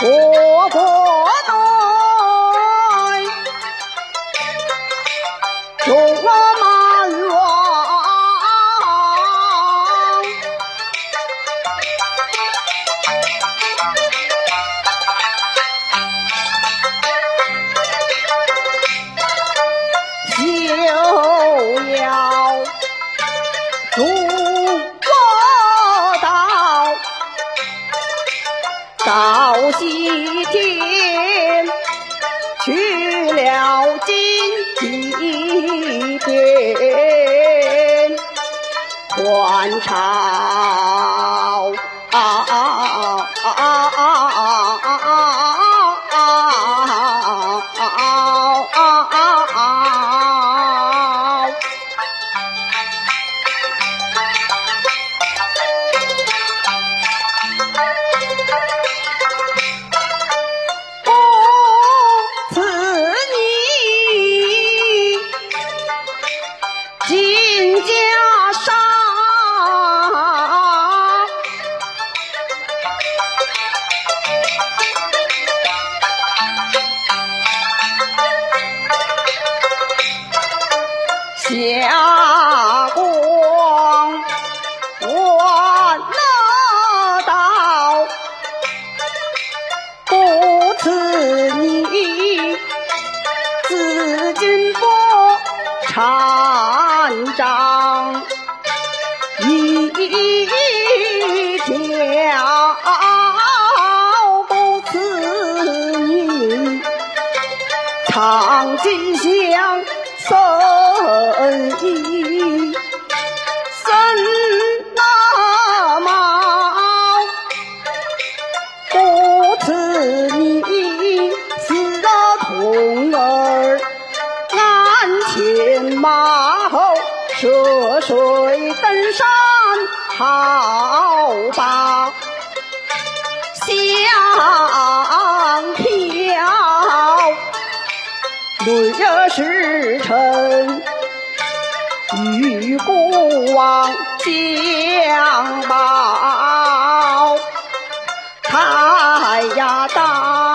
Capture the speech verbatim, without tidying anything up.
我国内中华满王，就要中国道到西天，去了金鸡殿，还朝霞光我那道，不辞你自君不禅杖一条，不辞你长吉祥寿恩义生那毛，不辞你死的童儿，鞍前马后涉水登山好吧相飘，论这时辰与孤王相报，太呀大。